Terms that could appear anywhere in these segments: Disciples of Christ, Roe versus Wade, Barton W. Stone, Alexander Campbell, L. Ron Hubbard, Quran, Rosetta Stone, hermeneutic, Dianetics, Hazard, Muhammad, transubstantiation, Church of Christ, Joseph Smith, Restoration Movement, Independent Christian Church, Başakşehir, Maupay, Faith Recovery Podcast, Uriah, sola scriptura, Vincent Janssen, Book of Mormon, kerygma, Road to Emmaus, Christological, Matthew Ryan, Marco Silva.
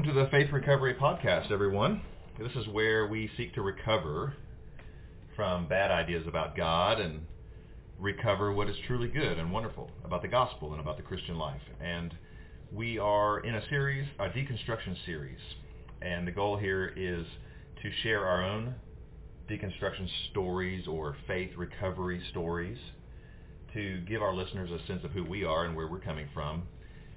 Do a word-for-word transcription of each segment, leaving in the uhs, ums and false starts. Welcome to the Faith Recovery Podcast, everyone. This is where we seek to recover from bad ideas about God and recover what is truly good and wonderful about the gospel and about the Christian life. And we are in a series, a deconstruction series, and the goal here is to share our own deconstruction stories or faith recovery stories to give our listeners a sense of who we are and where we're coming from.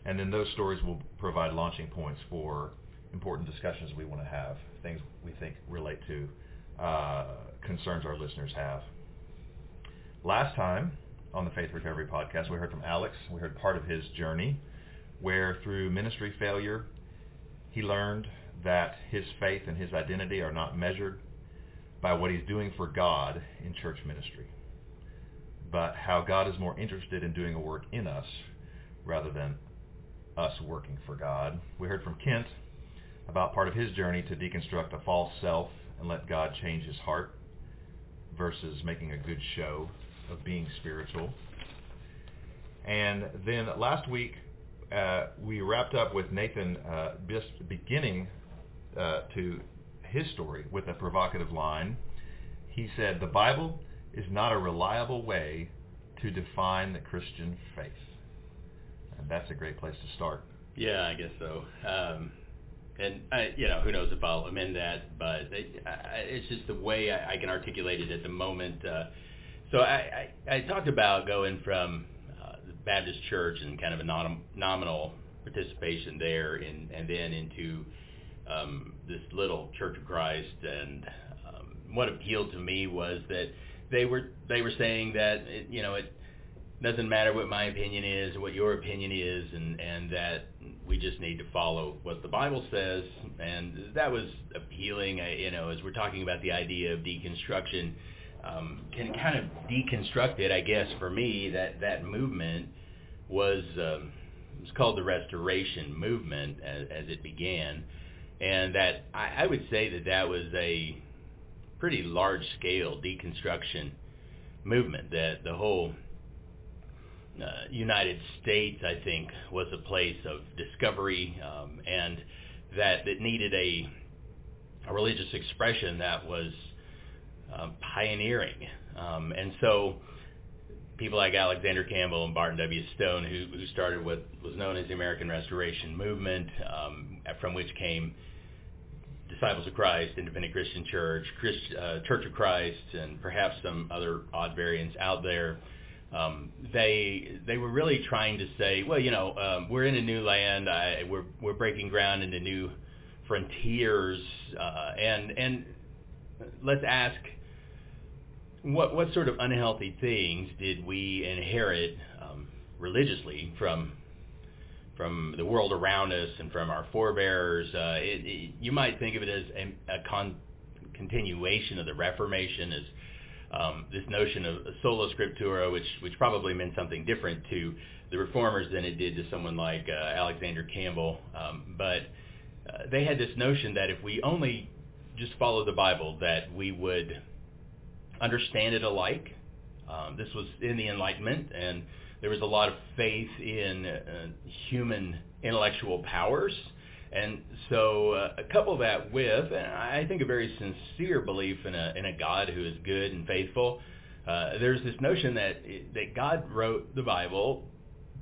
And then those stories will provide launching points for important discussions we want to have, things we think relate to uh, concerns our listeners have. Last time on the Faith Recovery Podcast, we heard from Alex. We heard part of his journey where through ministry failure, he learned that his faith and his identity are not measured by what he's doing for God in church ministry, but how God is more interested in doing a work in us rather than us working for God. We heard from Kent about part of his journey to deconstruct a false self and let God change his heart versus making a good show of being spiritual. And then last week, uh, we wrapped up with Nathan uh, just beginning uh, to his story with a provocative line. He said, "The Bible is not a reliable way to define the Christian faith." And that's a great place to start. Yeah, I guess so. Um, and, I, you know, who knows if I'll amend that, but it, I, it's just the way I, I can articulate it at the moment. Uh, so I, I, I talked about going from uh, the Baptist church and kind of a non, nominal participation there in, and then into um, this little Church of Christ. And um, what appealed to me was that they were they were saying that, it, you know, it doesn't matter what my opinion is, what your opinion is, and, and that we just need to follow what the Bible says. And that was appealing, I, you know, as we're talking about the idea of deconstruction, um, can kind of deconstruct it, I guess, for me, that, that movement was, um, it was called the Restoration Movement as, as it began. And that, I, I would say that that was a pretty large-scale deconstruction movement, that the whole Uh, United States, I think, was a place of discovery, um, and that it needed a, a religious expression that was uh, pioneering. Um, and so people like Alexander Campbell and Barton W. Stone, who, who started what was known as the American Restoration Movement, um, from which came Disciples of Christ, Independent Christian Church, Christ, uh, Church of Christ, and perhaps some other odd variants out there. Um, they they were really trying to say, well, you know, um, we're in a new land. I, we're we're breaking ground into new frontiers, uh, and and let's ask what what sort of unhealthy things did we inherit um, religiously from from the world around us and from our forebears? Uh, it, it, you might think of it as a, a con- continuation of the Reformation, as Um, this notion of sola scriptura, which which probably meant something different to the reformers than it did to someone like uh, Alexander Campbell, um, but uh, they had this notion that if we only just follow the Bible, that we would understand it alike. Um, this was in the Enlightenment, and there was a lot of faith in uh, human intellectual powers, and so uh, couple that with, and I think, a very sincere belief in a in a God who is good and faithful. Uh, there's this notion that that God wrote the Bible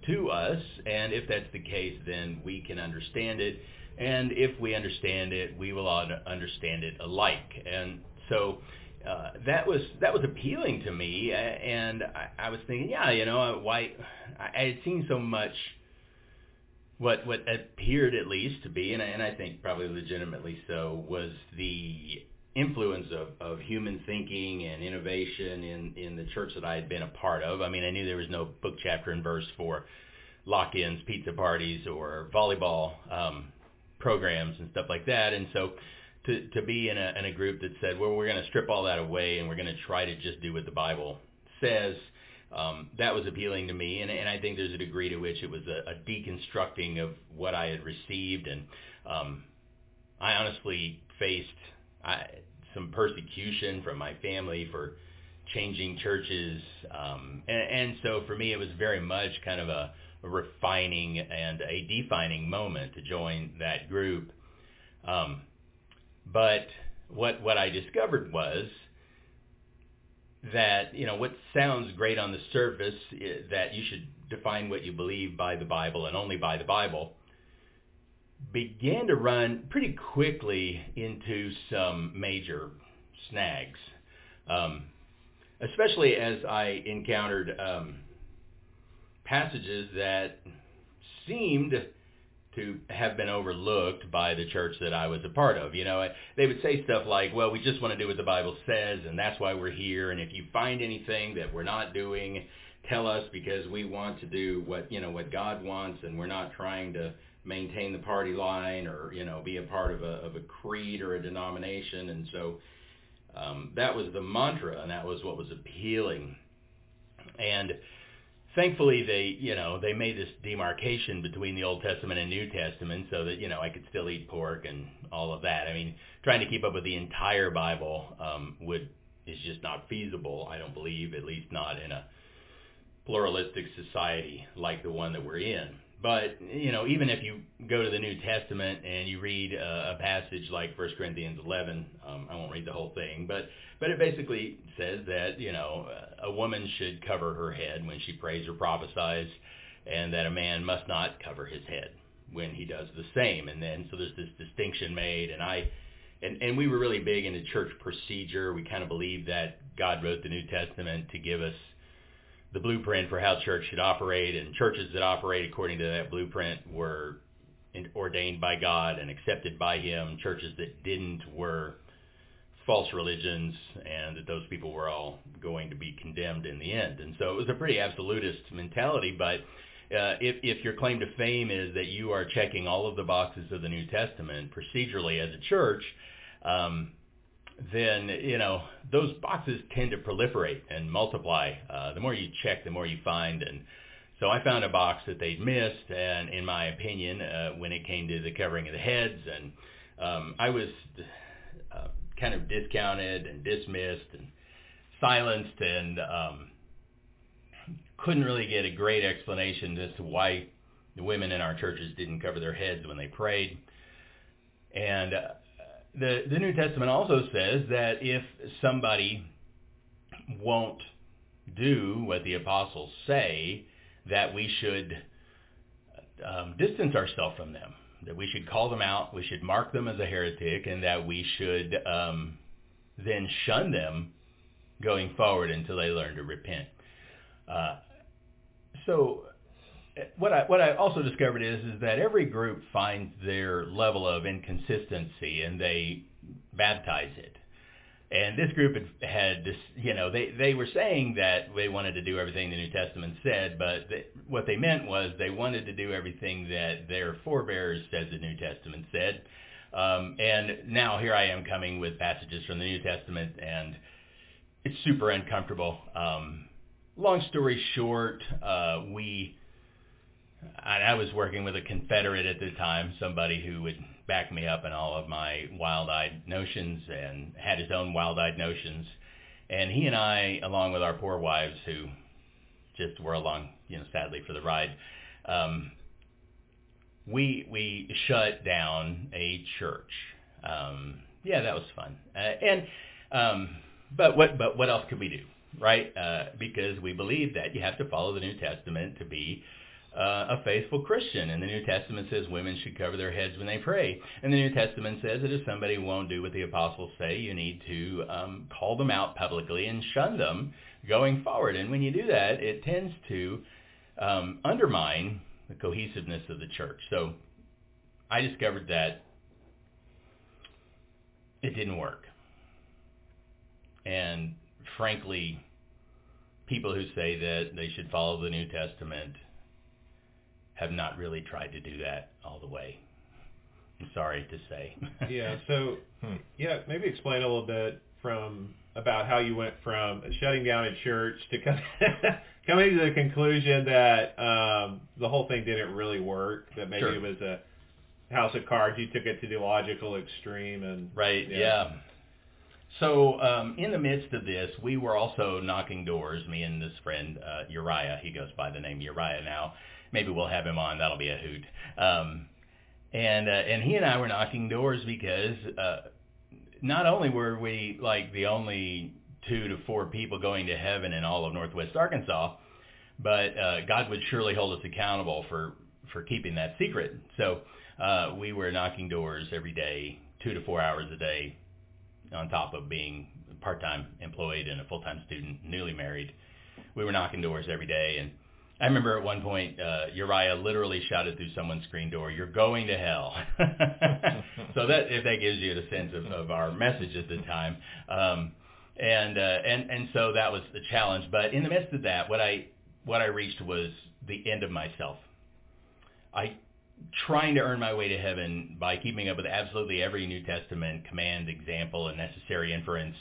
to us, and if that's the case, then we can understand it, and if we understand it, we will all understand it alike. And so uh, that was that was appealing to me, and I, I was thinking, yeah, you know, why I, I had seen so much. What what appeared at least to be, and I, and I think probably legitimately so, was the influence of, of human thinking and innovation in, in the church that I had been a part of. I mean, I knew there was no book, chapter, and verse for lock-ins, pizza parties, or volleyball um, programs and stuff like that. And so to to be in a in a group that said, well, we're going to strip all that away and we're going to try to just do what the Bible says, Um, that was appealing to me, and, and I think there's a degree to which it was a, a deconstructing of what I had received, and um, I honestly faced I, some persecution from my family for changing churches, um, and, and so for me it was very much kind of a refining and a defining moment to join that group Um, but what what I discovered was that, you know, what sounds great on the surface is that you should define what you believe by the Bible and only by the Bible began to run pretty quickly into some major snags, um, especially as I encountered um, passages that seemed to have been overlooked by the church that I was a part of. You know, they would say stuff like, well, we just want to do what the Bible says, and that's why we're here, and if you find anything that we're not doing, tell us, because we want to do what, you know, what God wants, and we're not trying to maintain the party line or, you know, be a part of a, of a creed or a denomination. And so um, that was the mantra, and that was what was appealing. And thankfully, they, you know, they made this demarcation between the Old Testament and New Testament so that, you know, I could still eat pork and all of that. I mean, trying to keep up with the entire Bible um, would is just not feasible, I don't believe, at least not in a pluralistic society like the one that we're in. But, you know, even if you go to the New Testament and you read a, a passage like First Corinthians eleven, um, I won't read the whole thing, but, but it basically says that, you know, a woman should cover her head when she prays or prophesies, and that a man must not cover his head when he does the same. And then, so there's this distinction made, and I, and, and we were really big into church procedure. We kind of believed that God wrote the New Testament to give us the blueprint for how church should operate, and churches that operate according to that blueprint were ordained by God and accepted by Him. Churches that didn't were false religions, and that those people were all going to be condemned in the end. And so it was a pretty absolutist mentality, but uh, if, if your claim to fame is that you are checking all of the boxes of the New Testament procedurally as a church, um, then, you know, those boxes tend to proliferate and multiply. Uh, the more you check, the more you find. And so I found a box that they'd missed, and in my opinion, uh, when it came to the covering of the heads, and um, I was uh, kind of discounted and dismissed and silenced, and um, couldn't really get a great explanation as to why the women in our churches didn't cover their heads when they prayed. And Uh, The, the New Testament also says that if somebody won't do what the apostles say, that we should um, distance ourselves from them, that we should call them out, we should mark them as a heretic, and that we should um, then shun them going forward until they learn to repent. Uh, so What I what I also discovered is is that every group finds their level of inconsistency and they baptize it. And this group had, had this, you know, they, they were saying that they wanted to do everything the New Testament said, but they, what they meant was they wanted to do everything that their forebears said the New Testament said. Um, and now here I am coming with passages from the New Testament, and it's super uncomfortable. Um, long story short, uh, we... I was working with a Confederate at the time, somebody who would back me up in all of my wild-eyed notions and had his own wild-eyed notions. And he and I, along with our poor wives who just were along, you know, sadly for the ride, um, we we shut down a church. Um, yeah, that was fun. Uh, and um, but what but what else could we do, right? Uh, because we believe that you have to follow the New Testament to be Uh, a faithful Christian, and the New Testament says women should cover their heads when they pray, and the New Testament says that if somebody won't do what the apostles say, you need to um, call them out publicly and shun them going forward. And when you do that, it tends to um, undermine the cohesiveness of the church. So I discovered that it didn't work, and frankly, people who say that they should follow the New Testament have not really tried to do that all the way, I'm sorry to say. yeah, so, hmm. yeah, maybe explain a little bit from about how you went from shutting down a church to coming to the conclusion that um, the whole thing didn't really work, that maybe sure. It was a house of cards, you took it to the logical extreme. and Right, yeah. yeah. So um, in the midst of this, we were also knocking doors, me and this friend, uh, Uriah, he goes by the name Uriah now. Maybe we'll have him on. That'll be a hoot. Um, And uh, and he and I were knocking doors because uh, not only were we like the only two to four people going to heaven in all of Northwest Arkansas, but uh, God would surely hold us accountable for, for keeping that secret. So uh, we were knocking doors every day, two to four hours a day, on top of being part-time employed and a full-time student, newly married. We were knocking doors every day. And I remember at one point, uh, Uriah literally shouted through someone's screen door, "You're going to hell." So that, if that gives you the sense of, of our message at the time. Um, and, uh, and, and so that was the challenge. But in the midst of that, what I, what I reached was the end of myself. I, trying to earn my way to heaven by keeping up with absolutely every New Testament command, example, and necessary inference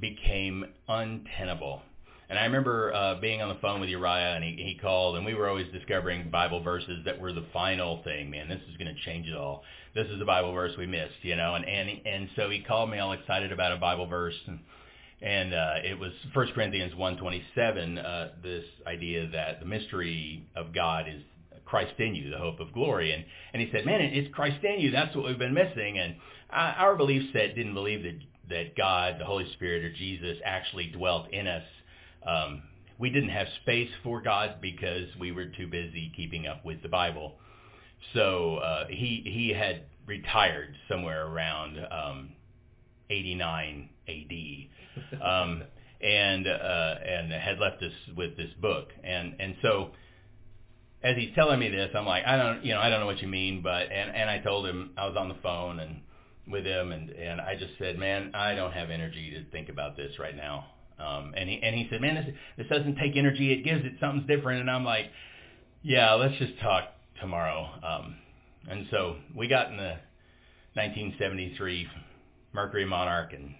became untenable. And I remember uh, being on the phone with Uriah, and he, he called, and we were always discovering Bible verses that were the final thing. Man, this is going to change it all. This is the Bible verse we missed, you know. And and, and so he called me all excited about a Bible verse, and, and uh, it was First Corinthians one twenty-seven, uh, this idea that the mystery of God is Christ in you, the hope of glory. And, and he said, man, it's Christ in you. That's what we've been missing. And uh, our belief set didn't believe that, that God, the Holy Spirit, or Jesus actually dwelt in us. Um, we didn't have space for God because we were too busy keeping up with the Bible. So uh, he he had retired somewhere around um, eighty-nine A D um, and uh, and had left us with this book. And and so as he's telling me this, I'm like, I don't you know I don't know what you mean, but and and I told him I was on the phone and with him, and and I just said, man, I don't have energy to think about this right now. Um, and he and he said, man, this this doesn't take energy. It gives it. Something's different. And I'm like, yeah, let's just talk tomorrow. Um, and so we got in the nineteen seventy-three Mercury Monarch and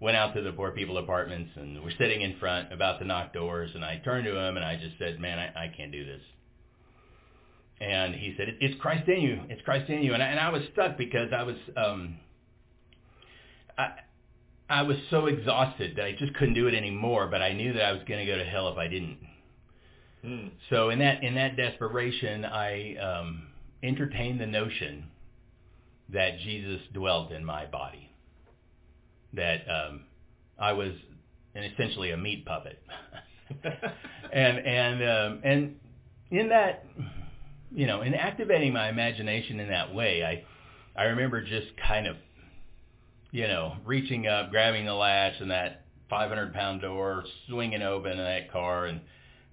went out to the poor people apartments, and we're sitting in front about to knock doors. And I turned to him and I just said, man, I, I can't do this. And he said, it's Christ in you. It's Christ in you. And I, and I was stuck because I was um, I. I was so exhausted that I just couldn't do it anymore, but I knew that I was going to go to hell if I didn't. Hmm. So in that in that desperation, I um, entertained the notion that Jesus dwelt in my body, that um, I was an, essentially a meat puppet. and and um, and in that, you know, in activating my imagination in that way, I I remember just kind of, you know, reaching up, grabbing the latch, and that five hundred pound door swinging open in that car, and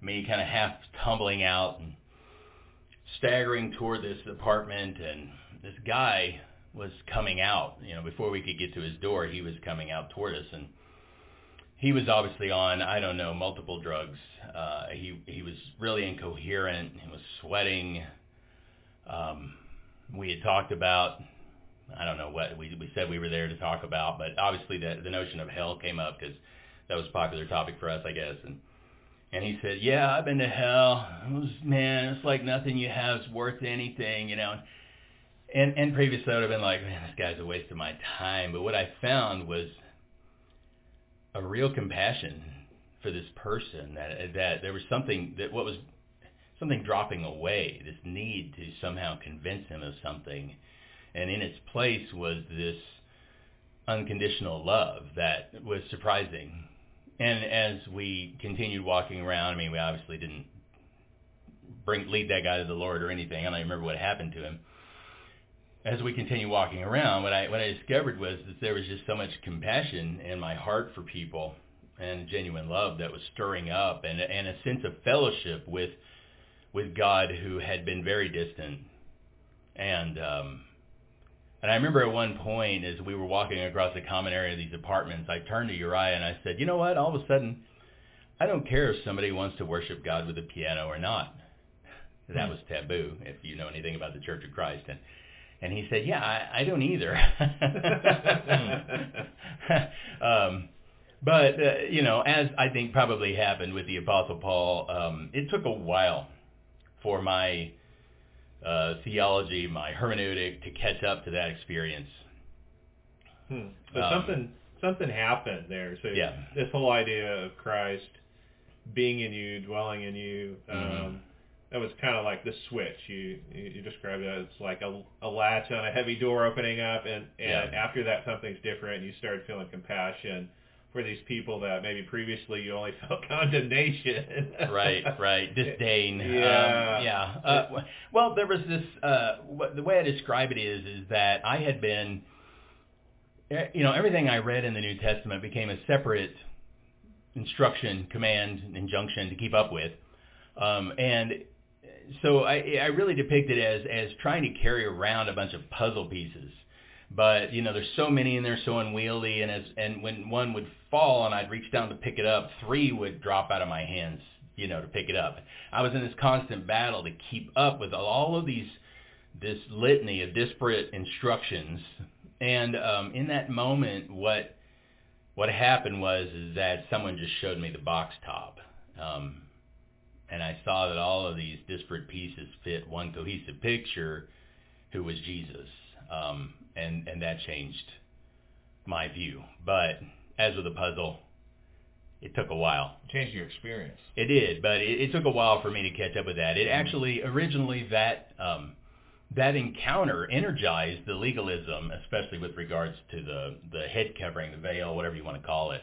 me kind of half tumbling out and staggering toward this apartment. And this guy was coming out, you know, before we could get to his door, he was coming out toward us. And he was obviously on, I don't know, multiple drugs. Uh, he, he was really incoherent. He was sweating. Um, we had talked about, I don't know what we we said we were there to talk about, but obviously the, the notion of hell came up because that was a popular topic for us, I guess. And and he said, yeah, I've been to hell. It was, man, it's like nothing you have is worth anything, you know. And and previously I would have been like, man, this guy's a waste of my time. But what I found was a real compassion for this person, that that there was something that what was something dropping away, this need to somehow convince him of something. And in its place was this unconditional love that was surprising. And as we continued walking around, I mean, we obviously didn't bring lead that guy to the Lord or anything. I don't remember what happened to him. As we continued walking around, what I what I discovered was that there was just so much compassion in my heart for people and genuine love that was stirring up, and and a sense of fellowship with with God, who had been very distant. And um And I remember at one point, as we were walking across the common area of these apartments, I turned to Uriah and I said, you know what? All of a sudden, I don't care if somebody wants to worship God with a piano or not. That was taboo, if you know anything about the Church of Christ. And and he said, yeah, I, I don't either. um, but, uh, you know, as I think probably happened with the Apostle Paul, um, it took a while for my Uh, theology, my hermeneutic, to catch up to that experience. Hmm. So um, something something happened there. So yeah. This whole idea of Christ being in you, dwelling in you, um, mm-hmm. that was kind of like the switch. You you described it as like a, a latch on a heavy door opening up, and, and yeah. after that something's different, and you started feeling compassion for these people that maybe previously you only felt condemnation. right, right, disdain. Yeah. Um, yeah. Uh, well, there was this, uh, the way I describe it is, is that I had been, you know, everything I read in the New Testament became a separate instruction, command, injunction to keep up with. Um, and so I, I really depict it as, as trying to carry around a bunch of puzzle pieces. But, you know, there's so many and they're so unwieldy, and as and when one would fall and I'd reach down to pick it up, three would drop out of my hands, you know, to pick it up. I was in this constant battle to keep up with all of these, this litany of disparate instructions. And um, in that moment, what what happened was is that someone just showed me the box top. Um, and I saw that all of these disparate pieces fit one cohesive picture, who was Jesus. Um, and, and that changed my view. But as with a puzzle, it took a while. It changed your experience. It did, but it, it took a while for me to catch up with that. It actually, originally, that um, that encounter energized the legalism, especially with regards to the, the head covering, the veil, whatever you want to call it.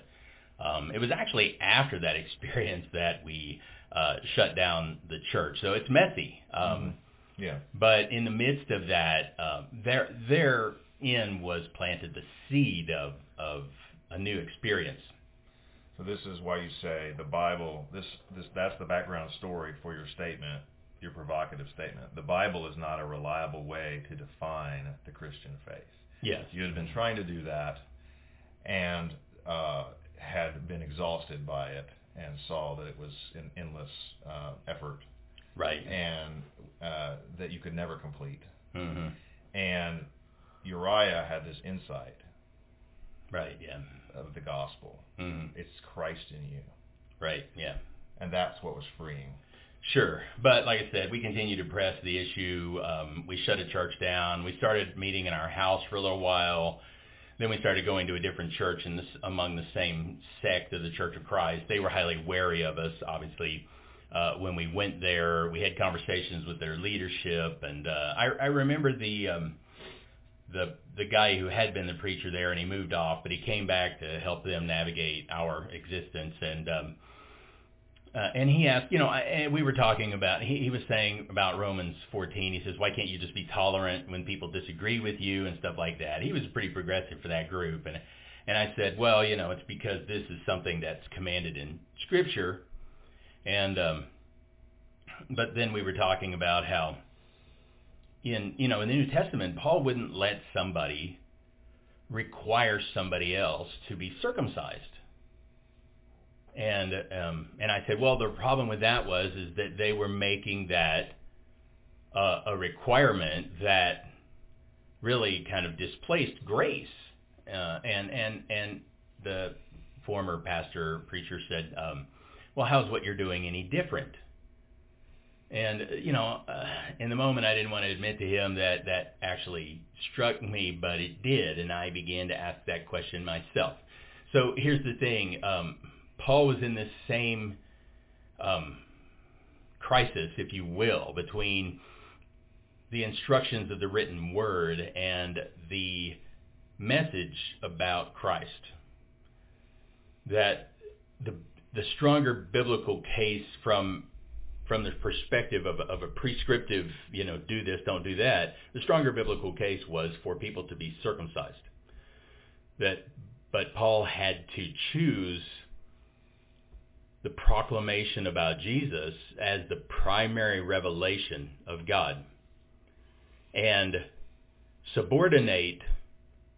Um, it was actually after that experience that we uh, shut down the church. So it's messy. Um, mm-hmm. Yeah. But in the midst of that, uh, there therein was planted the seed of, of a new experience. So this is why you say the Bible, this, this that's the background story for your statement, your provocative statement. The Bible is not a reliable way to define the Christian faith. Yes. You had been trying to do that and uh, had been exhausted by it and saw that it was an endless uh, effort. Right. And uh, that you could never complete. Mm-hmm. And Uriah had this insight. Right, yeah. Of the gospel. Mm-hmm. It's Christ in you. Right, yeah. And that's what was freeing. Sure. But like I said, we continue to press the issue. Um, we shut a church down. We started meeting in our house for a little while. Then we started going to a different church in this, among the same sect of the Church of Christ. They were highly wary of us, obviously. Uh, when we went there, we had conversations with their leadership, and uh, I, I remember the um, the the guy who had been the preacher there, and he moved off, but he came back to help them navigate our existence, and um, uh, and he asked, you know, I, and we were talking about, he, he was saying about Romans fourteen, he says, why can't you just be tolerant when people disagree with you and stuff like that? He was pretty progressive for that group, and and I said, well, you know, it's because this is something that's commanded in Scripture. And, um, but then we were talking about how in, you know, in the New Testament, Paul wouldn't let somebody require somebody else to be circumcised. And, um, and I said, well, the problem with that was, is that they were making that, uh, a requirement that really kind of displaced grace. Uh, and, and, and the former pastor preacher said, um, well, how's what you're doing any different? And, you know, uh, in the moment I didn't want to admit to him that that actually struck me, but it did, and I began to ask that question myself. So here's the thing. Um, Paul was in this same um, crisis, if you will, between the instructions of the written word and the message about Christ, that the the stronger biblical case from from the perspective of, of a prescriptive, you know, do this, don't do that, the stronger biblical case was for people to be circumcised. That, but Paul had to choose the proclamation about Jesus as the primary revelation of God and subordinate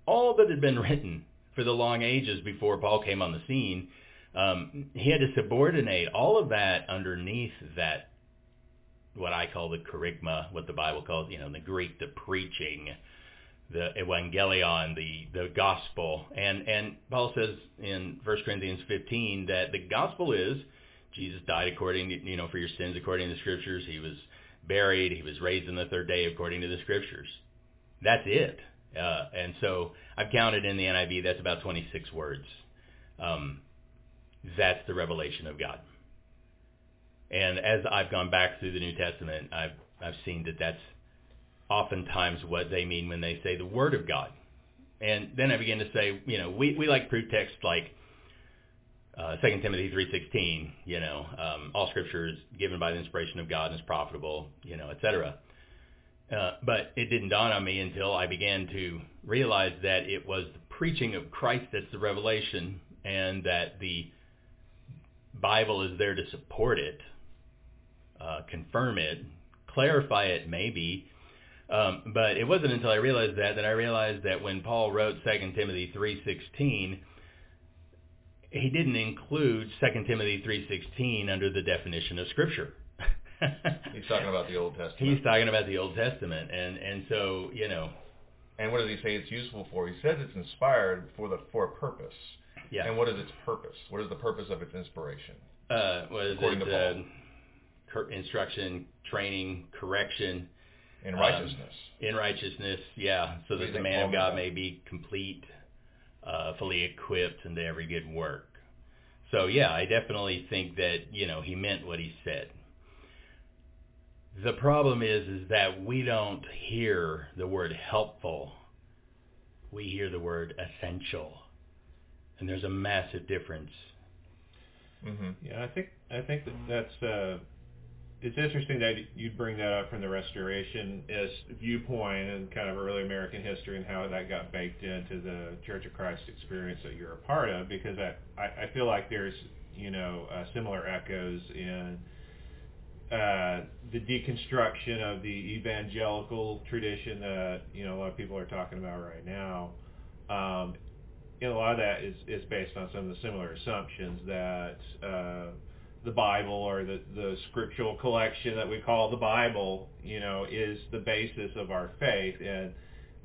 all that had been written for the long ages before Paul came on the scene. Um, he had to subordinate all of that underneath that, what I call the kerygma, what the Bible calls, you know, in the Greek, the preaching, the evangelion, the, the gospel. And, and Paul says in First Corinthians fifteen that the gospel is Jesus died according to, you know, for your sins according to the Scriptures. He was buried. He was raised on the third day according to the Scriptures. That's it. Uh, and so I've counted in the N I V, that's about twenty-six words. Um, That's the revelation of God. And as I've gone back through the New Testament, I've I've seen that that's oftentimes what they mean when they say the Word of God. And then I begin to say, you know, we, we like proof texts like uh, Second Timothy three sixteen, you know, um, all Scripture is given by the inspiration of God and is profitable, you know, et cetera. Uh, but it didn't dawn on me until I began to realize that it was the preaching of Christ that's the revelation, and that the Bible is there to support it, uh, confirm it, clarify it maybe. Um, but it wasn't until I realized that that I realized that when Paul wrote Second Timothy three sixteen, he didn't include Second Timothy three sixteen under the definition of Scripture. He's talking about the Old Testament. He's talking about the Old Testament, and, and so, you know. And what does he say it's useful for? He says it's inspired for the for a purpose. Yeah. And what is its purpose? What is the purpose of its inspiration? Uh, what is According it? To Paul. Uh, instruction, training, correction. In righteousness. Um, in righteousness, yeah. So that the man of God may be complete, uh, fully equipped into every good work. So, yeah, I definitely think that, you know, he meant what he said. The problem is, is that we don't hear the word helpful. We hear the word essential. And there's a massive difference. Mm-hmm. Yeah, I think I think that that's uh, it's interesting that you bring that up from the Restorationist viewpoint and kind of early American history and how that got baked into the Church of Christ experience that you're a part of, because I, I, I feel like there's, you know, uh, similar echoes in uh, the deconstruction of the evangelical tradition that, you know, a lot of people are talking about right now. Um, And a lot of that is, is based on some of the similar assumptions that uh, the Bible, or the, the scriptural collection that we call the Bible, you know, is the basis of our faith, and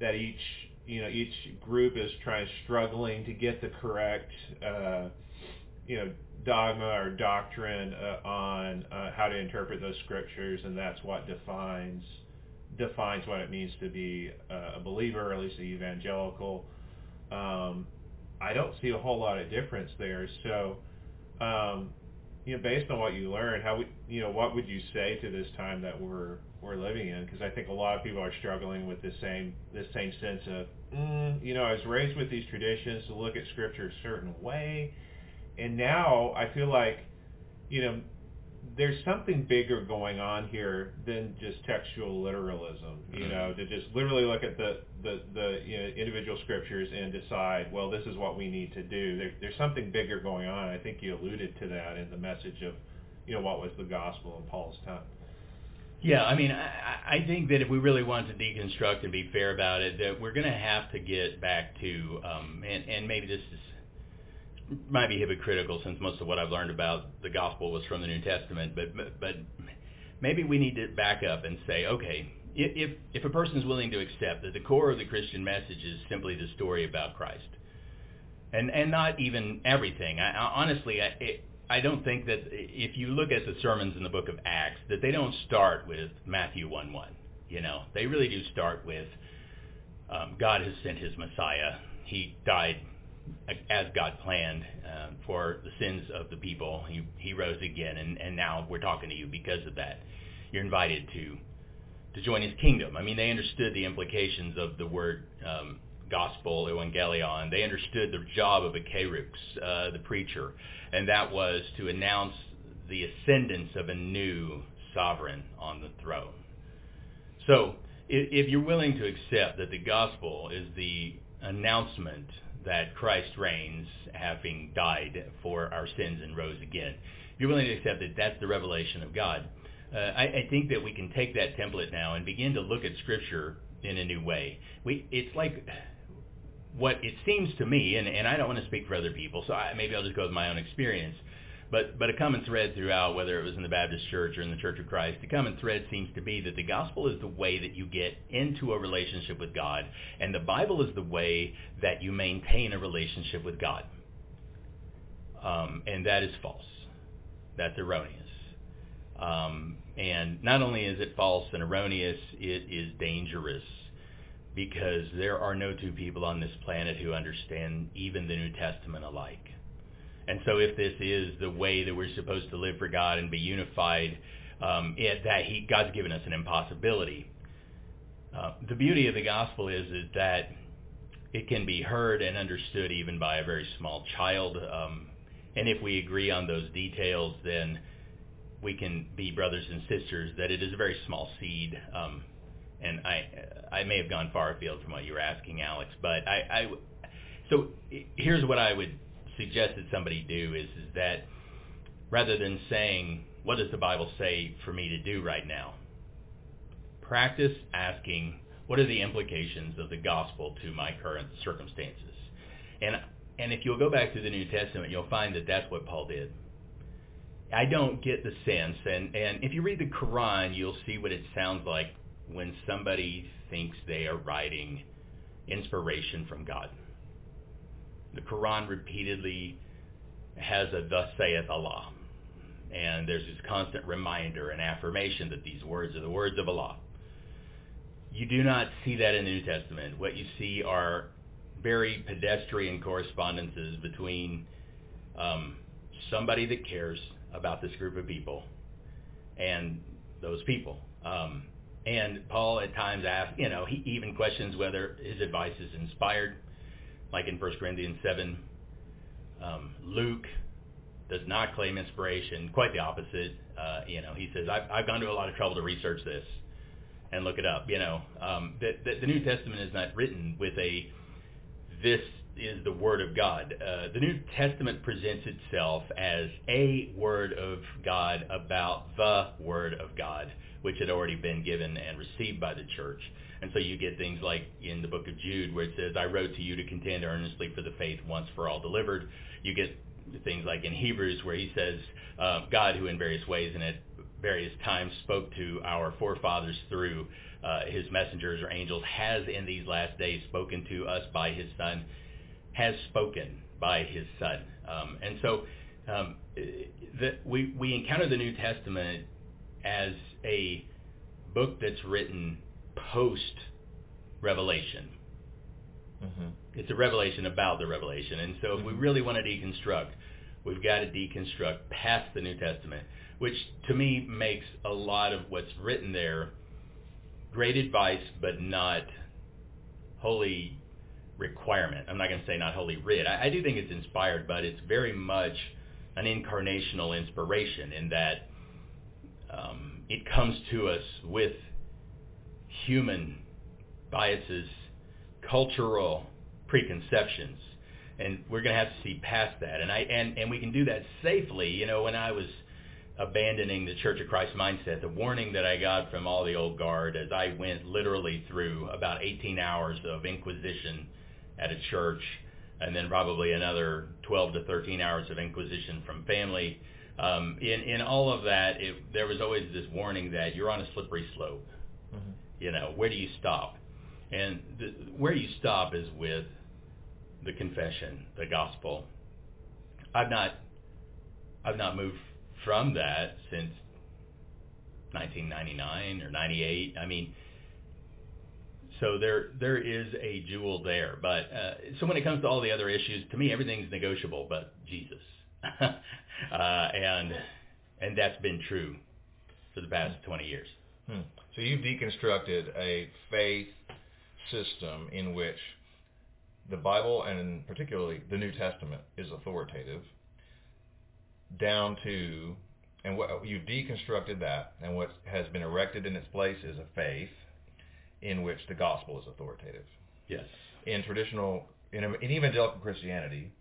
that each, you know, each group is trying, struggling to get the correct, uh, you know, dogma or doctrine uh, on uh, how to interpret those scriptures, and that's what defines defines what it means to be uh, a believer, or at least an evangelical. Um, I don't see a whole lot of difference there. So, um, you know, based on what you learned, how would, you know, what would you say to this time that we're we're living in? Because I think a lot of people are struggling with the same the same sense of, mm, you know, I was raised with these traditions to look at Scripture a certain way, and now I feel like, you know, there's something bigger going on here than just textual literalism, you know, to just literally look at the, the, the you know, individual scriptures and decide, well, this is what we need to do. There, there's something bigger going on. I think you alluded to that in the message of, you know, what was the gospel in Paul's time. Yeah, I mean, I, I think that if we really want to deconstruct and be fair about it, that we're going to have to get back to, um, and, and maybe this is, might be hypocritical since most of what I've learned about the gospel was from the New Testament, but but maybe we need to back up and say, okay, if if a person is willing to accept that the core of the Christian message is simply the story about Christ, and and not even everything. I, I, honestly, I it, I don't think that if you look at the sermons in the book of Acts, that they don't start with Matthew one one. You know, they really do start with um, God has sent his Messiah. He died as God planned uh, for the sins of the people. He, he rose again, and, and now we're talking to you because of that. You're invited to to join his kingdom. I mean, they understood the implications of the word um, gospel, evangelion. They understood the job of a kerux, uh, the preacher, and that was to announce the ascendance of a new sovereign on the throne. So if, if you're willing to accept that the gospel is the announcement that Christ reigns, having died for our sins and rose again, if you're willing to accept that that's the revelation of God, uh, I, I think that we can take that template now and begin to look at Scripture in a new way. We, it's like what it seems to me, and, and I don't want to speak for other people, so I, maybe I'll just go with my own experience, but, but a common thread throughout, whether it was in the Baptist Church or in the Church of Christ, the common thread seems to be that the gospel is the way that you get into a relationship with God, and the Bible is the way that you maintain a relationship with God. Um, and that is false. That's erroneous. Um, and not only is it false and erroneous, it is dangerous, because there are no two people on this planet who understand even the New Testament alike. And so if this is the way that we're supposed to live for God and be unified, um, it, that he, God's given us an impossibility. Uh, the beauty of the gospel is, is that it can be heard and understood even by a very small child. Um, and if we agree on those details, then we can be brothers and sisters, that it is a very small seed. Um, and I I may have gone far afield from what you were asking, Alex, but I, I so here's what I would suggest that somebody do is, is that rather than saying, what does the Bible say for me to do right now? Practice asking, what are the implications of the gospel to my current circumstances? And and if you'll go back to the New Testament, you'll find that that's what Paul did. I don't get the sense, and, and if you read the Quran, you'll see what it sounds like when somebody thinks they are writing inspiration from God. The Quran repeatedly has a thus saith Allah, and there's this constant reminder and affirmation that these words are the words of Allah. You do not see that in the New Testament. What you see are very pedestrian correspondences between um, somebody that cares about this group of people and those people. Um, and Paul at times asks, you know, he even questions whether his advice is inspired. Like in First Corinthians seven, um, Luke does not claim inspiration. Quite the opposite. Uh, you know, he says, I've, I've gone to a lot of trouble to research this and look it up. You know, um, the, the, the New Testament is not written with a, this is the Word of God. Uh, the New Testament presents itself as a Word of God about the Word of God, which had already been given and received by the church. And so you get things like in the book of Jude where it says, I wrote to you to contend earnestly for the faith once for all delivered. You get things like in Hebrews where he says, uh, God, who in various ways and at various times spoke to our forefathers through uh, his messengers or angels, has in these last days spoken to us by his Son, has spoken by his Son. Um, and so um, the, we, we encounter the New Testament as a book that's written post-revelation. Mm-hmm. It's a revelation about the revelation. And so if we really want to deconstruct, we've got to deconstruct past the New Testament, which to me makes a lot of what's written there great advice, but not holy requirement. I'm not going to say not holy writ. I, I do think it's inspired, but it's very much an incarnational inspiration in that um, it comes to us with human biases, cultural preconceptions, and we're going to have to see past that. And I and, and we can do that safely. You know, when I was abandoning the Church of Christ mindset, the warning that I got from all the old guard as I went literally through about eighteen hours of inquisition at a church, and then probably another twelve to thirteen hours of inquisition from family. Um, in in all of that, it, there was always this warning that you're on a slippery slope. Mm-hmm. You know, where do you stop? And the, where you stop is with the confession, the gospel. I've not, I've not moved from that since nineteen ninety-nine or ninety-eight. I mean, so there, there is a jewel there. But uh, so when it comes to all the other issues, to me, everything's negotiable, but Jesus, uh, and and that's been true for the past twenty years. Hmm. So you've deconstructed a faith system in which the Bible, and particularly the New Testament, is authoritative down to, and what you've deconstructed that, and what has been erected in its place is a faith in which the gospel is authoritative. Yes. In traditional, in, in evangelical Christianity,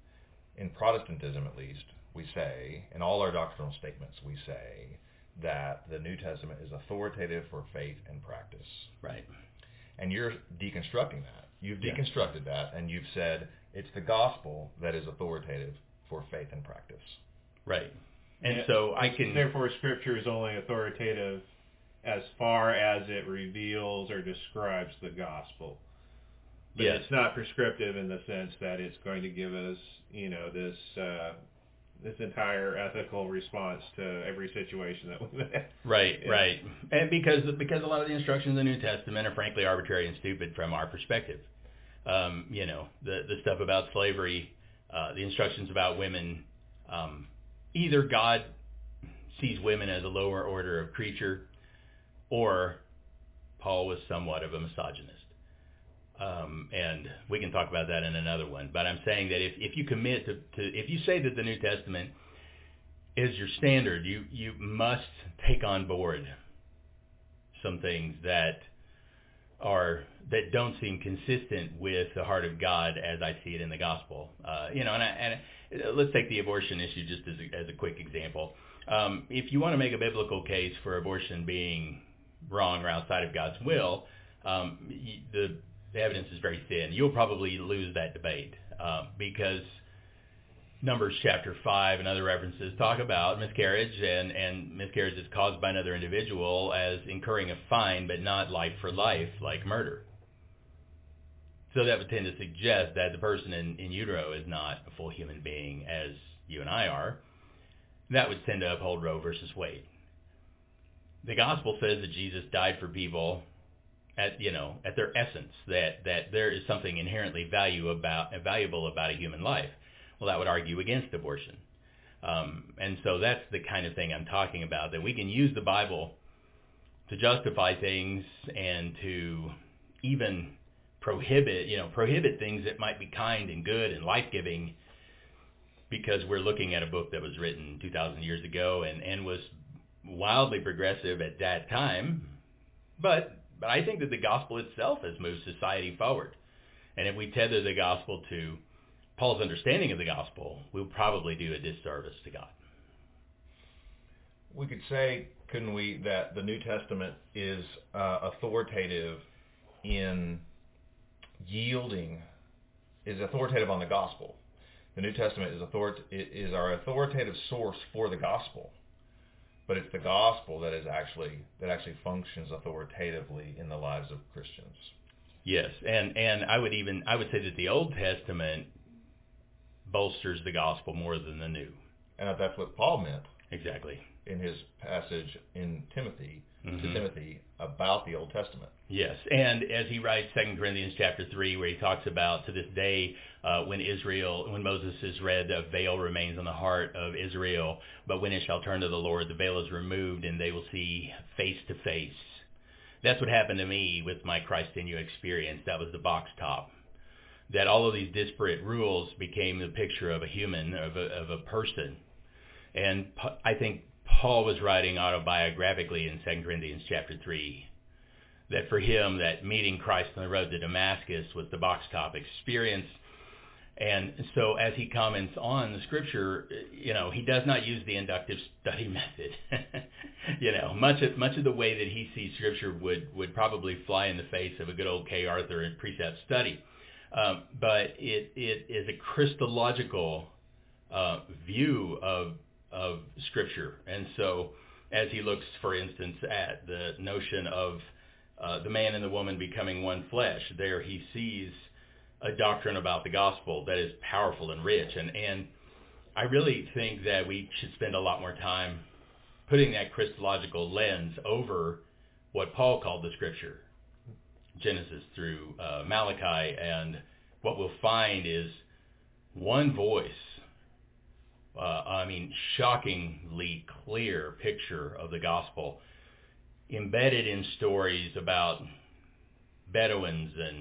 in Protestantism at least, we say, in all our doctrinal statements, we say that the New Testament is authoritative for faith and practice. Right. And you're deconstructing that. You've deconstructed yeah. that, and you've said it's the gospel that is authoritative for faith and practice. Right. And, and so I can... Therefore, Scripture is only authoritative as far as it reveals or describes the gospel. But yes. It's not prescriptive in the sense that it's going to give us, you know, this... Uh, this entire ethical response to every situation that was there. Right, yeah. right. And because because a lot of the instructions in the New Testament are frankly arbitrary and stupid from our perspective. Um, you know, the, the stuff about slavery, uh, the instructions about women, Um, either God sees women as a lower order of creature, or Paul was somewhat of a misogynist. Um, and we can talk about that in another one. But I'm saying that if, if you commit to, to, if you say that the New Testament is your standard, you, you must take on board some things that are, that don't seem consistent with the heart of God as I see it in the gospel. Uh, you know, and, I, and I, let's take the abortion issue just as a, as a quick example. Um, if you want to make a biblical case for abortion being wrong or outside of God's will, um, the The evidence is very thin. You'll probably lose that debate uh, because Numbers chapter five and other references talk about miscarriage, and, and miscarriage is caused by another individual as incurring a fine, but not life for life like murder. So that would tend to suggest that the person in, in utero is not a full human being as you and I are. That would tend to uphold Roe versus Wade. The gospel says that Jesus died for people at, you know, at their essence, that, that there is something inherently value about, valuable about a human life. Well, that would argue against abortion. Um, and so that's the kind of thing I'm talking about, that we can use the Bible to justify things and to even prohibit, you know, prohibit things that might be kind and good and life-giving, because we're looking at a book that was written two thousand years ago and, and was wildly progressive at that time, but... But I think that the gospel itself has moved society forward. And if we tether the gospel to Paul's understanding of the gospel, we'll probably do a disservice to God. We could say, couldn't we, that the New Testament is uh, authoritative in yielding, is authoritative on the gospel. The New Testament is author- is our authoritative source for the gospel. But it's the gospel that is actually that actually functions authoritatively in the lives of Christians. Yes, and, and I would even I would say that the Old Testament bolsters the gospel more than the New. And that's what Paul meant exactly in his passage in Timothy mm-hmm. to Timothy about the Old Testament. Yes, and as he writes Second Corinthians chapter three, where he talks about to this day uh, when Israel, when Moses is read, a veil remains on the heart of Israel, but when it shall turn to the Lord, the veil is removed, and they will see face to face. That's what happened to me with my Christ in You experience. That was the box top. That all of these disparate rules became the picture of a human, of a, of a person. And I think Paul was writing autobiographically in Second Corinthians chapter three. That for him, that meeting Christ on the road to Damascus was the box top experience. And so as he comments on the scripture, you know, he does not use the inductive study method. You know, much of, much of the way that he sees scripture would, would probably fly in the face of a good old K. Arthur and precept study. Um, but it, it is a Christological uh, view of, of scripture. And so as he looks, for instance, at the notion of Uh, the man and the woman becoming one flesh, there he sees a doctrine about the gospel that is powerful and rich. And, and I really think that we should spend a lot more time putting that Christological lens over what Paul called the scripture, Genesis through uh, Malachi. And what we'll find is one voice, uh, I mean, shockingly clear picture of the gospel, embedded in stories about Bedouins and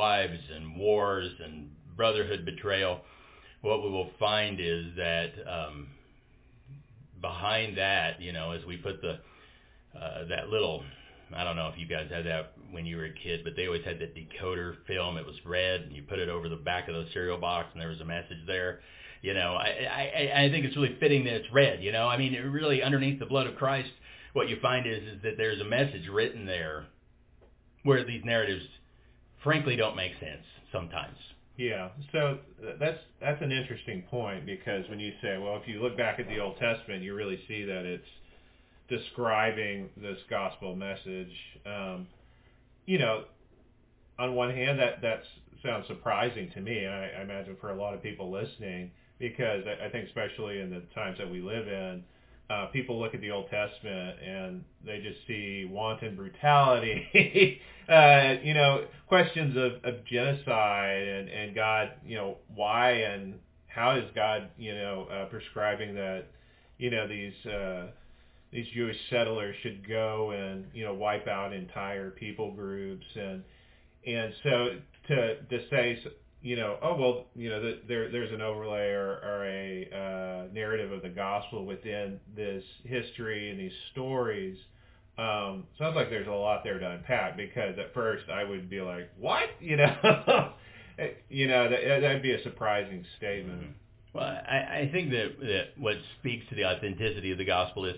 wives and wars and brotherhood betrayal. What we will find is that um, behind that, you know, as we put the uh, that little, I don't know if you guys had that when you were a kid, but they always had that decoder film. It was red, and you put it over the back of the cereal box, and there was a message there. You know, I, I, I think it's really fitting that it's red, you know. I mean, it really, underneath the blood of Christ, what you find is, is that there's a message written there where these narratives, frankly, don't make sense sometimes. Yeah, so that's that's an interesting point, because when you say, well, if you look back at the Old Testament, you really see that it's describing this gospel message. Um, you know, on one hand, that that sounds surprising to me, and I, I imagine for a lot of people listening, because I, I think especially in the times that we live in, Uh, people look at the Old Testament and they just see wanton brutality, uh, you know, questions of, of genocide and, and God, you know, why and how is God, you know, uh, prescribing that, you know, these uh, these Jewish settlers should go and, you know, wipe out entire people groups, and and so to to say, you know, oh well, you know, the, there there's an overlay or, or a uh, narrative of the gospel within this history and these stories. Um, sounds like there's a lot there to unpack, because at first I would be like, what? You know, you know, that, that'd be a surprising statement. Mm-hmm. Well, I, I think that, that what speaks to the authenticity of the gospel is,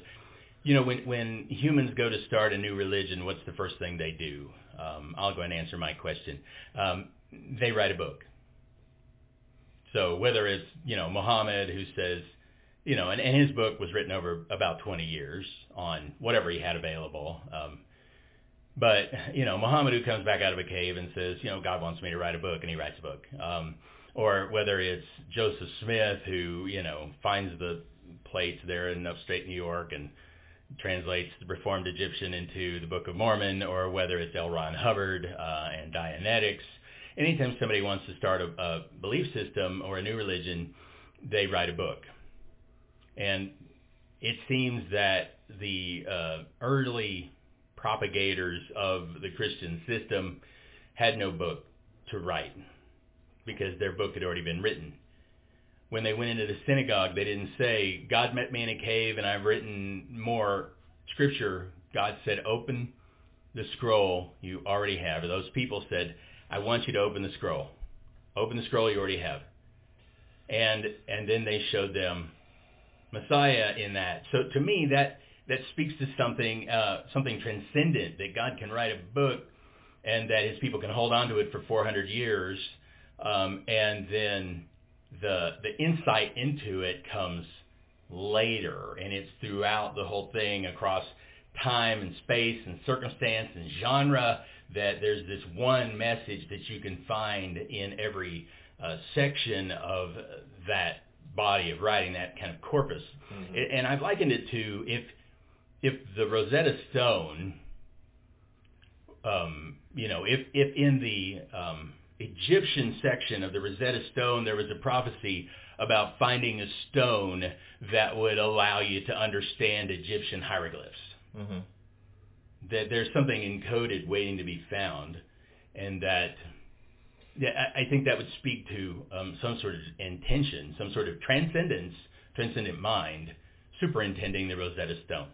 you know, when, when humans go to start a new religion, what's the first thing they do? Um, I'll go and answer my question. Um, they write a book. So whether it's, you know, Muhammad, who says, you know, and, and his book was written over about twenty years on whatever he had available. Um, but, you know, Muhammad, who comes back out of a cave and says, you know, God wants me to write a book, and he writes a book. Um, or whether it's Joseph Smith, who, you know, finds the plates there in upstate New York and translates the Reformed Egyptian into the Book of Mormon, or whether it's L. Ron Hubbard uh, and Dianetics. Anytime somebody wants to start a, a belief system or a new religion, they write a book. And it seems that the uh, early propagators of the Christian system had no book to write, because their book had already been written. When they went into the synagogue, they didn't say, God met me in a cave and I've written more scripture. God said, open the scroll you already have. Or those people said, I want you to open the scroll. Open the scroll you already have. And and then they showed them Messiah in that. So to me, that that speaks to something uh, something transcendent, that God can write a book and that his people can hold on to it for four hundred years, um, and then the the insight into it comes later, and it's throughout the whole thing, across time and space and circumstance and genre, that there's this one message that you can find in every uh, section of that body of writing, that kind of corpus. Mm-hmm. And I've likened it to if if the Rosetta Stone, um, you know, if, if in the um, Egyptian section of the Rosetta Stone there was a prophecy about finding a stone that would allow you to understand Egyptian hieroglyphs. Mm-hmm. That there's something encoded waiting to be found, and that yeah, I think that would speak to um, some sort of intention, some sort of transcendence, transcendent mind, superintending the Rosetta Stone.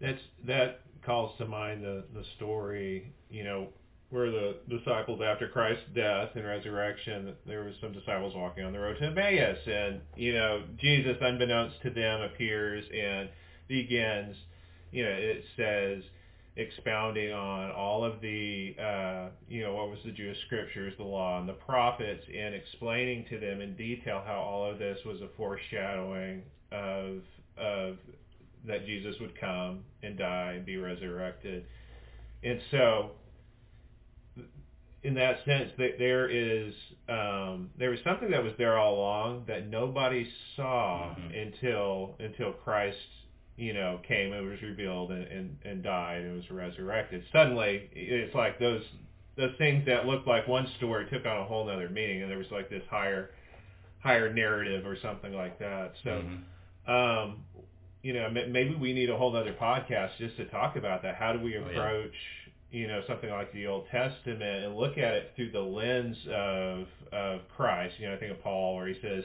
That's that calls to mind the, the story, you know, where the disciples after Christ's death and resurrection, there was some disciples walking on the road to Emmaus, and, you know, Jesus, unbeknownst to them, appears and begins, you know, it says, expounding on all of the, uh, you know, what was the Jewish scriptures, the law, and the prophets, and explaining to them in detail how all of this was a foreshadowing of of that Jesus would come and die and be resurrected. And so, in that sense, that there is um, there was something that was there all along that nobody saw mm-hmm. until until Christ, you know, came and was revealed and, and, and died and was resurrected. Suddenly, it's like those those things that looked like one story took on a whole other meaning, and there was like this higher higher narrative or something like that. So, mm-hmm. um, you know, maybe we need a whole other podcast just to talk about that. How do we approach, oh, yeah. you know, something like the Old Testament and look at it through the lens of of Christ? You know, I think of Paul where he says,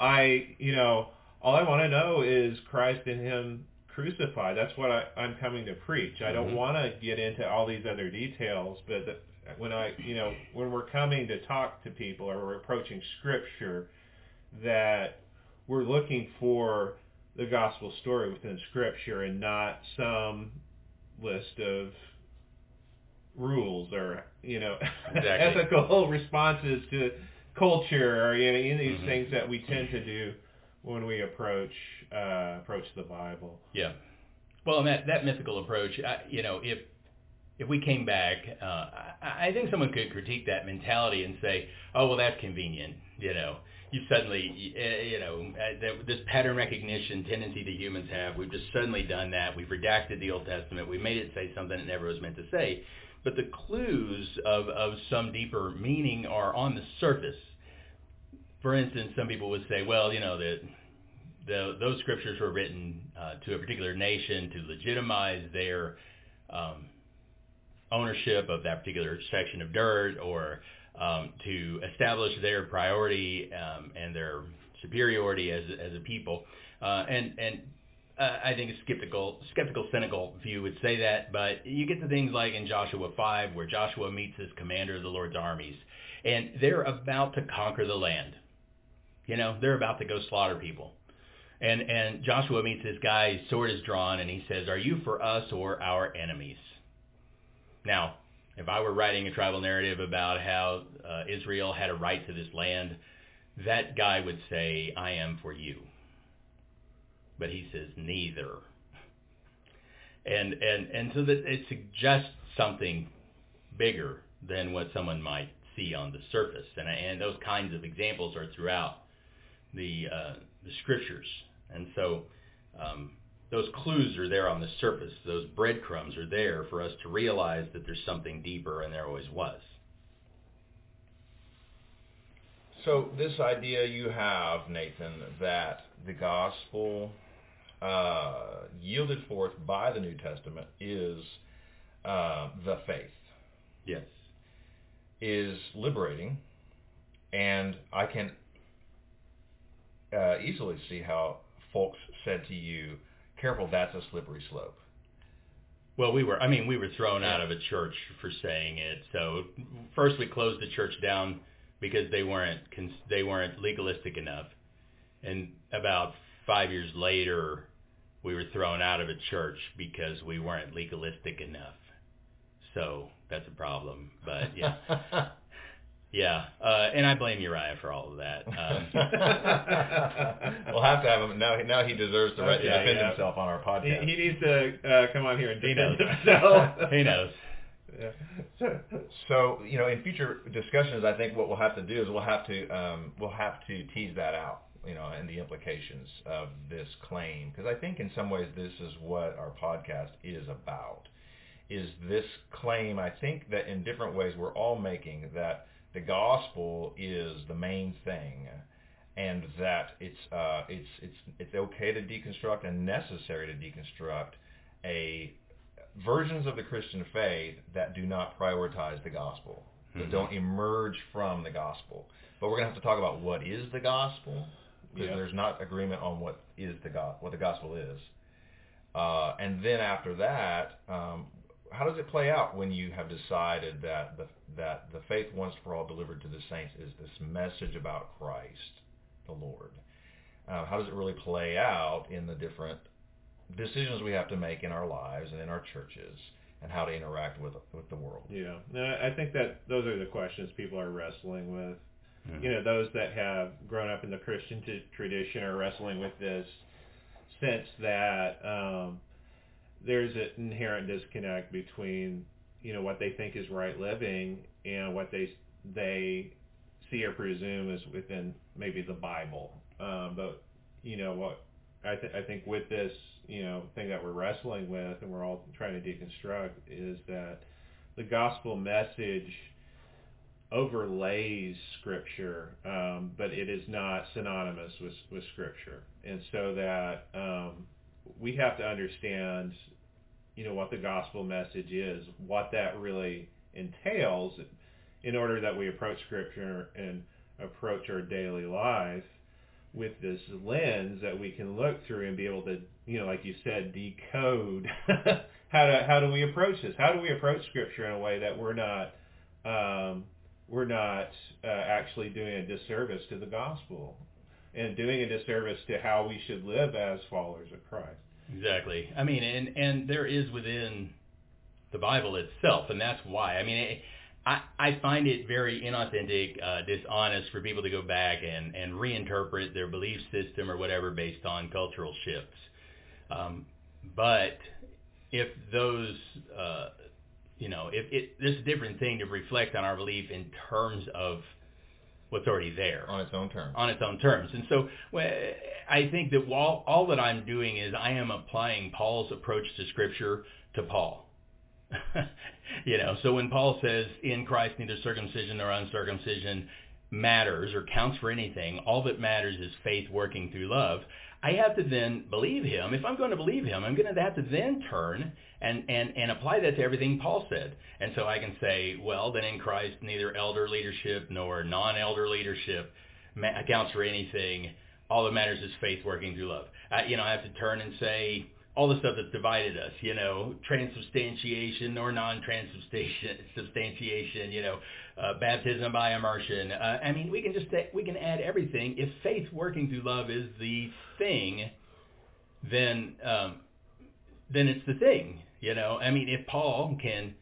I, you know, all I want to know is Christ and him crucified. That's what I, I'm coming to preach. I don't mm-hmm. want to get into all these other details, but the, when I, you know, when we're coming to talk to people or we're approaching Scripture, that we're looking for the gospel story within Scripture and not some list of rules or, you know, exactly. ethical responses to culture or you know, any of these mm-hmm. things that we tend to do when we approach uh, approach the Bible. Yeah. Well, and that, that mythical approach, I, you know, if if we came back, uh, I, I think someone could critique that mentality and say, oh, well, that's convenient, you know. You suddenly, you know, this pattern recognition tendency that humans have, we've just suddenly done that. We've redacted the Old Testament. We made it say something it never was meant to say. But the clues of, of some deeper meaning are on the surface. for instance, some people would say, well, you know, that the, those scriptures were written uh, to a particular nation to legitimize their um, ownership of that particular section of dirt, or um, to establish their priority um, and their superiority as as a people. Uh, and and uh, I think a skeptical, skeptical, cynical view would say that, but you get to things like in Joshua five, where Joshua meets his commander of the Lord's armies, and they're about to conquer the land. You know, they're about to go slaughter people. And and Joshua meets this guy, his sword is drawn, and he says, "Are you for us or our enemies?" Now, if I were writing a tribal narrative about how uh, Israel had a right to this land, that guy would say, "I am for you." But he says, "Neither." And and, and so that it suggests something bigger than what someone might see on the surface. And, and those kinds of examples are throughout the uh, the scriptures. And so um, those clues are there on the surface. Those breadcrumbs are there for us to realize that there's something deeper, and there always was. So this idea you have, Nathan, that the gospel uh, yielded forth by the New Testament is uh, the faith. Yes. Is liberating, and I can uh, easily see how folks said to you, "Careful, that's a slippery slope." Well, we were, I mean, we were thrown out of a church for saying it. So first we closed the church down because they weren't, they weren't legalistic enough. And about five years later, we were thrown out of a church because we weren't legalistic enough. So that's a problem, but yeah, yeah, uh, and I blame Uriah for all of that. Um, we'll have to have him now. Now he deserves the right to yeah, defend yeah. himself on our podcast. He, he needs to uh, come on here and defend he himself. He knows. Yeah. So, so you know, in future discussions, I think what we'll have to do is we'll have to um, we'll have to tease that out, you know, and the implications of this claim, because I think in some ways this is what our podcast is about. Is this claim, I think that in different ways we're all making, that the gospel is the main thing, and that it's uh, it's it's it's okay to deconstruct and necessary to deconstruct a versions of the Christian faith that do not prioritize the gospel, mm-hmm. that don't emerge from the gospel. But we're going to have to talk about what is the gospel, because yeah. there's not agreement on what is the go- what the gospel is. Uh, and then after that. Um, How does it play out when you have decided that the that the faith once for all delivered to the saints is this message about Christ, the Lord? Uh, how does it really play out in the different decisions we have to make in our lives and in our churches, and how to interact with with the world? Yeah, I think that those are the questions people are wrestling with. Mm-hmm. You know, those that have grown up in the Christian t- tradition are wrestling with this sense that. Um, there's an inherent disconnect between, you know, what they think is right living and what they they see or presume is within maybe the Bible. Um, but, you know, what I, th- I think with this, you know, thing that we're wrestling with and we're all trying to deconstruct is that the gospel message overlays Scripture, um, but it is not synonymous with, with Scripture. And so that... Um, we have to understand, you know, what the gospel message is, what that really entails, in order that we approach Scripture and approach our daily life with this lens that we can look through and be able to, you know, like you said, decode how do how do we approach this? How do we approach Scripture in a way that we're not um, we're not uh, actually doing a disservice to the gospel? And doing a disservice to how we should live as followers of Christ. Exactly. I mean, and and there is within the Bible itself, and that's why. I mean, it, I I find it very inauthentic, uh, dishonest for people to go back and, and reinterpret their belief system or whatever based on cultural shifts. Um, but if those, uh, you know, if it, it's a different thing to reflect on our belief in terms of what's already there. On its own terms. On its own terms. And so well, I think that while all that I'm doing is I am applying Paul's approach to Scripture to Paul. You know, so when Paul says, in Christ neither circumcision nor uncircumcision matters or counts for anything. All that matters is faith working through love. I have to then believe him. If I'm going to believe him, I'm going to have to then turn and, and, and apply that to everything Paul said. And so I can say, well, then in Christ, neither elder leadership nor non-elder leadership accounts for anything. All that matters is faith working through love. I, you know, I have to turn and say all the stuff that's divided us, you know, transubstantiation or non-transubstantiation, you know, uh, baptism by immersion. Uh, I mean, we can just we can add everything. If faith working through love is the thing, then um, then it's the thing, you know. I mean, if Paul can,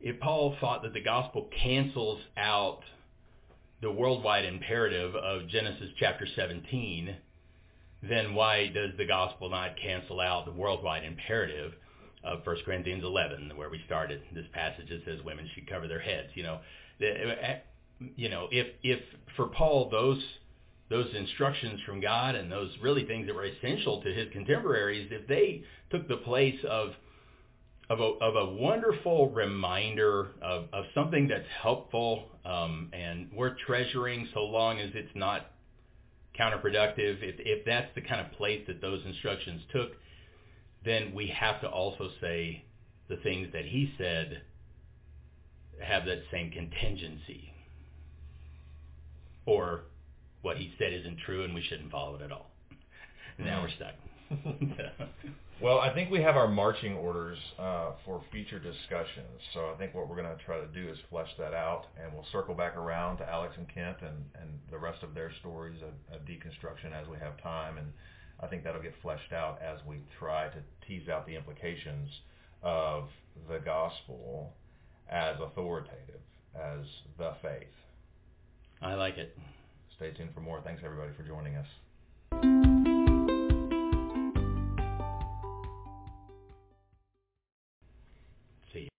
if Paul thought that the gospel cancels out the worldwide imperative of Genesis chapter seventeen, then why does the gospel not cancel out the worldwide imperative of First Corinthians eleven, where we started this passage that says women should cover their heads? You know, the, you know, if if for Paul those those instructions from God and those really things that were essential to his contemporaries, if they took the place of of a, of a wonderful reminder of, of something that's helpful um, and worth treasuring, so long as it's not counterproductive, if if that's the kind of place that those instructions took, then we have to also say the things that he said have that same contingency, or what he said isn't true and we shouldn't follow it at all. Now we're stuck. Well, I think we have our marching orders uh, for future discussions, so I think what we're going to try to do is flesh that out, and we'll circle back around to Alex and Kent and, and the rest of their stories of, of deconstruction as we have time, and I think that'll get fleshed out as we try to tease out the implications of the gospel as authoritative, as the faith. I like it. Stay tuned for more. Thanks, everybody, for joining us.